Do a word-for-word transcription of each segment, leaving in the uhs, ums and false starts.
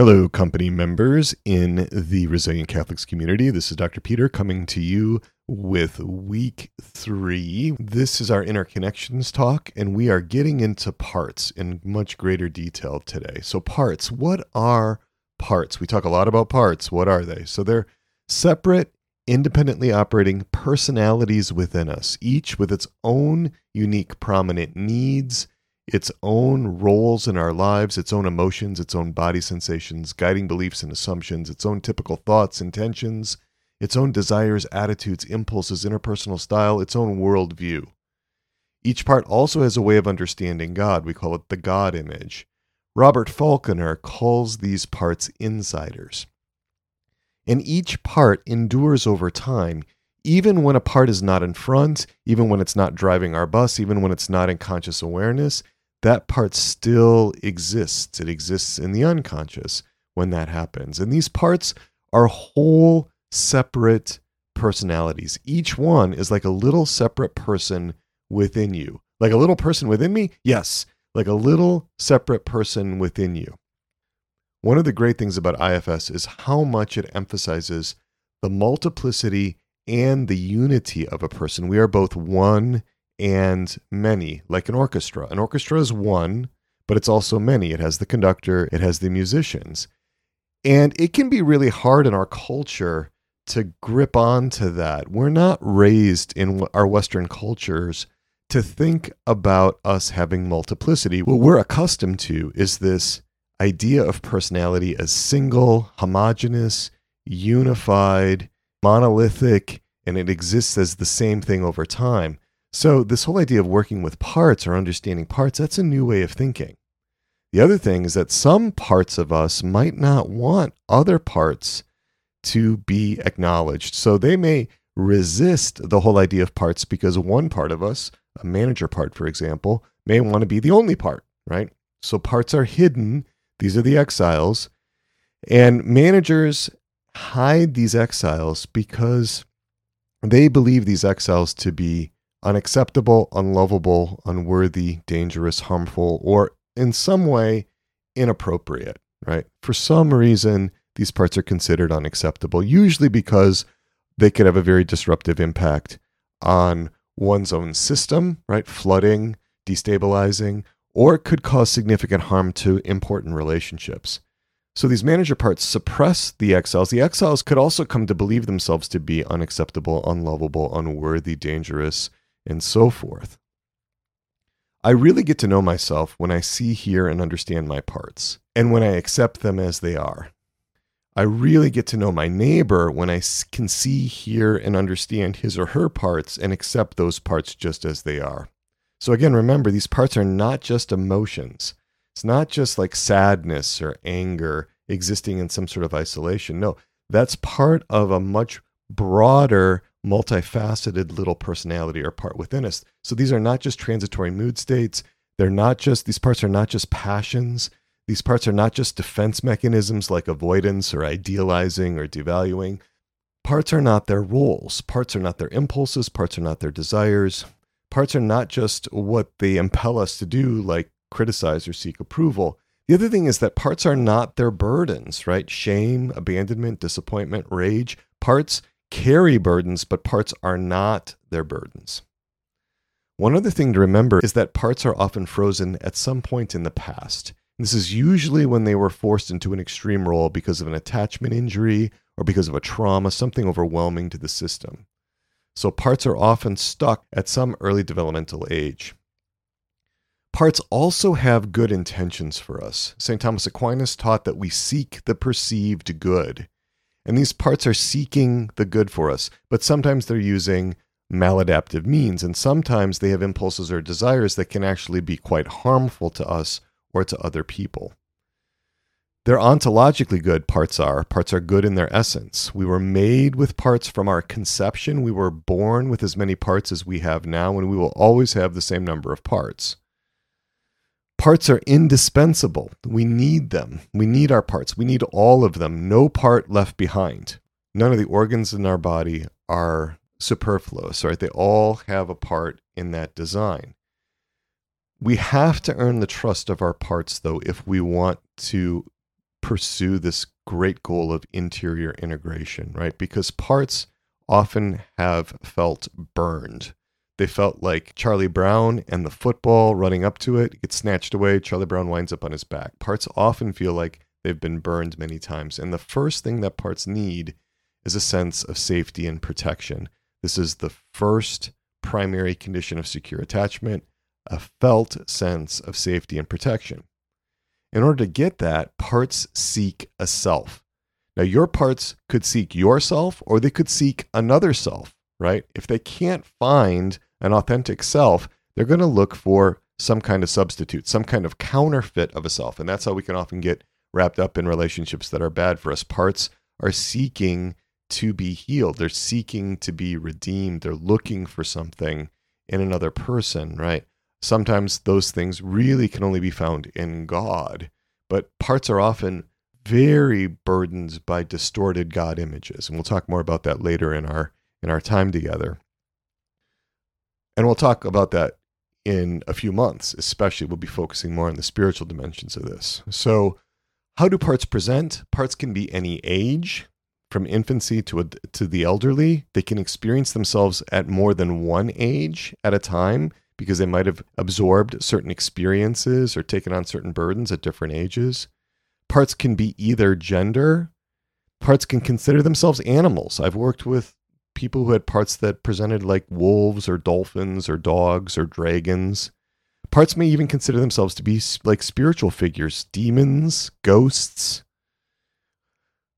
Hello, company members in the Resilient Catholics community. This is Doctor Peter coming to you with week three. This is our interconnections talk, and we are getting into parts in much greater detail today. So parts, what are parts? We talk a lot about parts. What are they? So they're separate, independently operating personalities within us, each with its own unique prominent needs, its own roles in our lives, its own emotions, its own body sensations, guiding beliefs and assumptions, its own typical thoughts, intentions, its own desires, attitudes, impulses, interpersonal style, its own worldview. Each part also has a way of understanding God. We call it the God image. Robert Falconer calls these parts insiders. And each part endures over time, even when a part is not in front, even when it's not driving our bus, even when it's not in conscious awareness. That part still exists. It exists in the unconscious when that happens. And these parts are whole, separate personalities. Each one is like a little separate person within you. Like a little person within me? Yes, like a little separate person within you. One of the great things about I F S is how much it emphasizes the multiplicity and the unity of a person. We are both one and many, like an orchestra. An orchestra is one, but it's also many. It has the conductor, it has the musicians. And it can be really hard in our culture to grip onto that. We're not raised in our Western cultures to think about us having multiplicity. What we're accustomed to is this idea of personality as single, homogeneous, unified, monolithic, and it exists as the same thing over time. So this whole idea of working with parts or understanding parts, that's a new way of thinking. The other thing is that some parts of us might not want other parts to be acknowledged. So they may resist the whole idea of parts because one part of us, a manager part, for example, may want to be the only part, right? So parts are hidden. These are the exiles. And managers hide these exiles because they believe these exiles to be unacceptable, unlovable, unworthy, dangerous, harmful, or in some way inappropriate, right? For some reason, these parts are considered unacceptable, usually because they could have a very disruptive impact on one's own system, right? Flooding, destabilizing, or it could cause significant harm to important relationships. So these manager parts suppress the exiles. The exiles could also come to believe themselves to be unacceptable, unlovable, unworthy, dangerous, and so forth. I really get to know myself when I see, hear, and understand my parts, and when I accept them as they are. I really get to know my neighbor when I can see, hear, and understand his or her parts and accept those parts just as they are. So again, remember, these parts are not just emotions. It's not just like sadness or anger existing in some sort of isolation. No, that's part of a much broader, multifaceted little personality or part within us. So these are not just transitory mood states. They're not just, these parts are not just passions. These parts are not just defense mechanisms like avoidance or idealizing or devaluing. Parts are not their roles. Parts are not their impulses. Parts are not their desires. Parts are not just what they impel us to do, like criticize or seek approval. The other thing is that parts are not their burdens, right? Shame, abandonment, disappointment, rage. Parts carry burdens, but parts are not their burdens. One other thing to remember is that parts are often frozen at some point in the past. This is usually when they were forced into an extreme role because of an attachment injury or because of a trauma, something overwhelming to the system. So parts are often stuck at some early developmental age. Parts also have good intentions for us. Saint Thomas Aquinas taught that we seek the perceived good. And these parts are seeking the good for us, but sometimes they're using maladaptive means, and sometimes they have impulses or desires that can actually be quite harmful to us or to other people. They're ontologically good, parts are. Parts are good in their essence. We were made with parts from our conception. We were born with as many parts as we have now, and we will always have the same number of parts. Parts are indispensable. We need them. We need our parts. We need all of them. No part left behind. None of the organs in our body are superfluous, right? They all have a part in that design. We have to earn the trust of our parts, though, if we want to pursue this great goal of interior integration, right? Because parts often have felt burned. They felt like Charlie Brown and the football running up to it gets snatched away. Charlie Brown winds up on his back. Parts often feel like they've been burned many times. And the first thing that parts need is a sense of safety and protection. This is the first primary condition of secure attachment, a felt sense of safety and protection. In order to get that, parts seek a self. Now, your parts could seek yourself, or they could seek another self, right? If they can't find an authentic self, they're going to look for some kind of substitute, some kind of counterfeit of a self. And that's how we can often get wrapped up in relationships that are bad for us. Parts are seeking to be healed. They're seeking to be redeemed. They're looking for something in another person, right? Sometimes those things really can only be found in God, but parts are often very burdened by distorted God images. And we'll talk more about that later in our in our time together. And we'll talk about that in a few months, especially. We'll be focusing more on the spiritual dimensions of this. So how do parts present? Parts can be any age, from infancy to a, to the elderly. They can experience themselves at more than one age at a time, because they might have absorbed certain experiences or taken on certain burdens at different ages. Parts can be either gender. Parts can consider themselves animals. I've worked with people who had parts that presented like wolves or dolphins or dogs or dragons. Parts may even consider themselves to be like spiritual figures, demons, ghosts.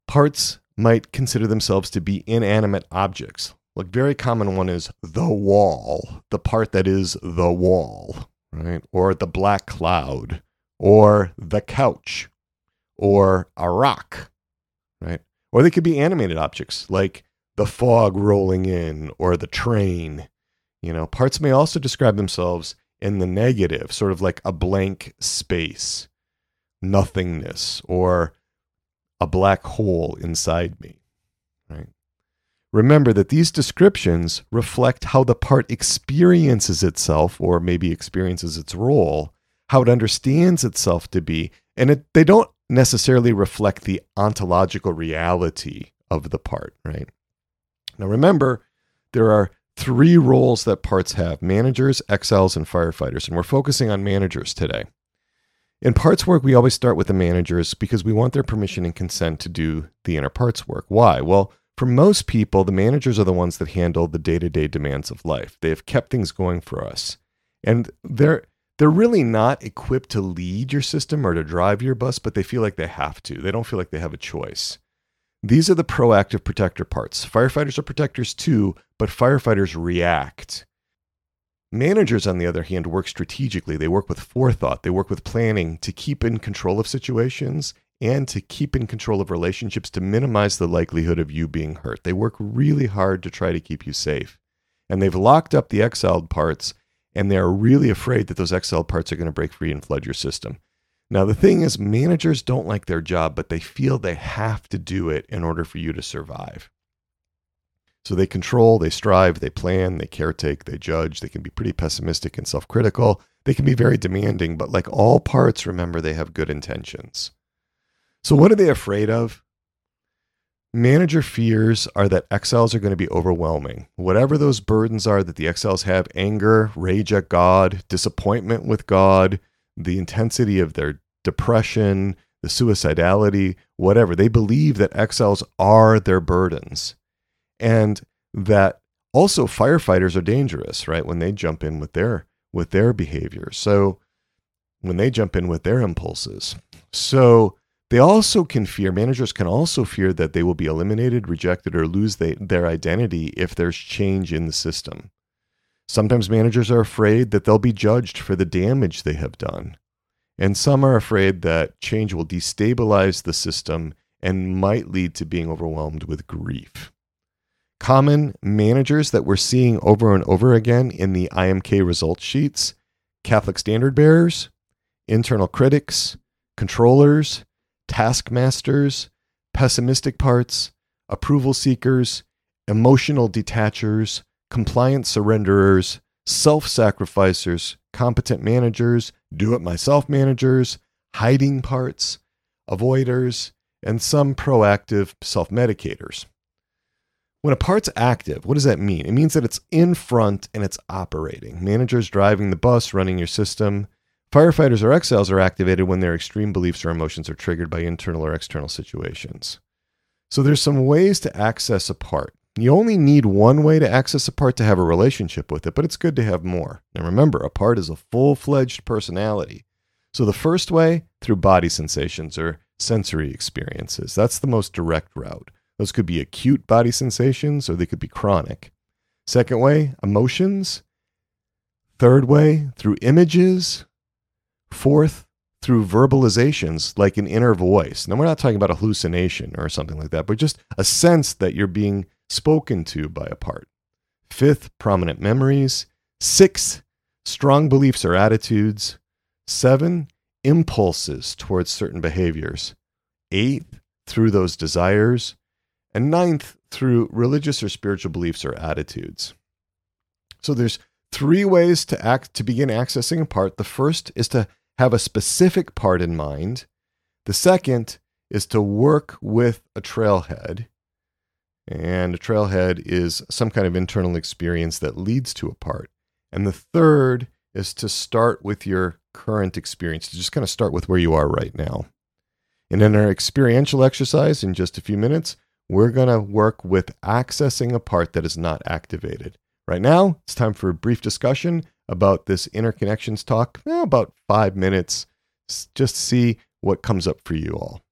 Parts might consider themselves to be inanimate objects. Like very common one is the wall, the part that is the wall, right? Or the black cloud, or the couch, or a rock, right? Or they could be animated objects like the fog rolling in or the train. You know, parts may also describe themselves in the negative, sort of like a blank space, nothingness, or a black hole inside me, right? Remember that these descriptions reflect how the part experiences itself, or maybe experiences its role, how it understands itself to be, and it, they don't necessarily reflect the ontological reality of the part, right? Now remember, there are three roles that parts have: managers, exiles, and firefighters, and we're focusing on managers today. In parts work, we always start with the managers because we want their permission and consent to do the inner parts work. Why? Well, for most people, the managers are the ones that handle the day-to-day demands of life. They have kept things going for us. And they're they're really not equipped to lead your system or to drive your bus, but they feel like they have to. They don't feel like they have a choice. These are the proactive protector parts. Firefighters are protectors too, but firefighters react. Managers, on the other hand, work strategically. They work with forethought. They work with planning to keep in control of situations and to keep in control of relationships to minimize the likelihood of you being hurt. They work really hard to try to keep you safe. And they've locked up the exiled parts, and they're really afraid that those exiled parts are going to break free and flood your system. Now, the thing is, managers don't like their job, but they feel they have to do it in order for you to survive. So they control, they strive, they plan, they caretake, they judge. They can be pretty pessimistic and self-critical. They can be very demanding, but like all parts, remember, they have good intentions. So what are they afraid of? Manager fears are that exiles are going to be overwhelming. Whatever those burdens are that the exiles have: anger, rage at God, disappointment with God, the intensity of their depression, the suicidality, whatever. They believe that exiles are their burdens. And that also firefighters are dangerous, right? When they jump in with their with their behavior. So when they jump in with their impulses. So They also can fear, managers can also fear that they will be eliminated, rejected, or lose they, their identity if there's change in the system. Sometimes managers are afraid that they'll be judged for the damage they have done. And some are afraid that change will destabilize the system and might lead to being overwhelmed with grief. Common managers that we're seeing over and over again in the I M K results sheets: Catholic standard bearers, internal critics, controllers, taskmasters, pessimistic parts, approval seekers, emotional detachers, compliant surrenderers, self-sacrificers, competent managers, do-it-myself managers, hiding parts, avoiders, and some proactive self-medicators. When a part's active, what does that mean? It means that it's in front and it's operating. Managers driving the bus, running your system. Firefighters or exiles are activated when their extreme beliefs or emotions are triggered by internal or external situations. So there's some ways to access a part. You only need one way to access a part to have a relationship with it, but it's good to have more. And remember, a part is a full-fledged personality. So the first way, through body sensations or sensory experiences. That's the most direct route. Those could be acute body sensations, or they could be chronic. Second way, emotions. Third way, through images. Fourth, through verbalizations, like an inner voice. Now, we're not talking about a hallucination or something like that, but just a sense that you're being spoken to by a part. Fifth, prominent memories. Sixth, strong beliefs or attitudes. Seven, impulses towards certain behaviors. Eighth, through those desires. And ninth, through religious or spiritual beliefs or attitudes. So there's three ways to act to begin accessing a part. The first is to have a specific part in mind. The second is to work with a trailhead. And a trailhead is some kind of internal experience that leads to a part. And the third is to start with your current experience, to just kind of start with where you are right now. And in our experiential exercise in just a few minutes, we're going to work with accessing a part that is not activated. Right now, it's time for a brief discussion about this interconnections talk, about five minutes. Just see what comes up for you all.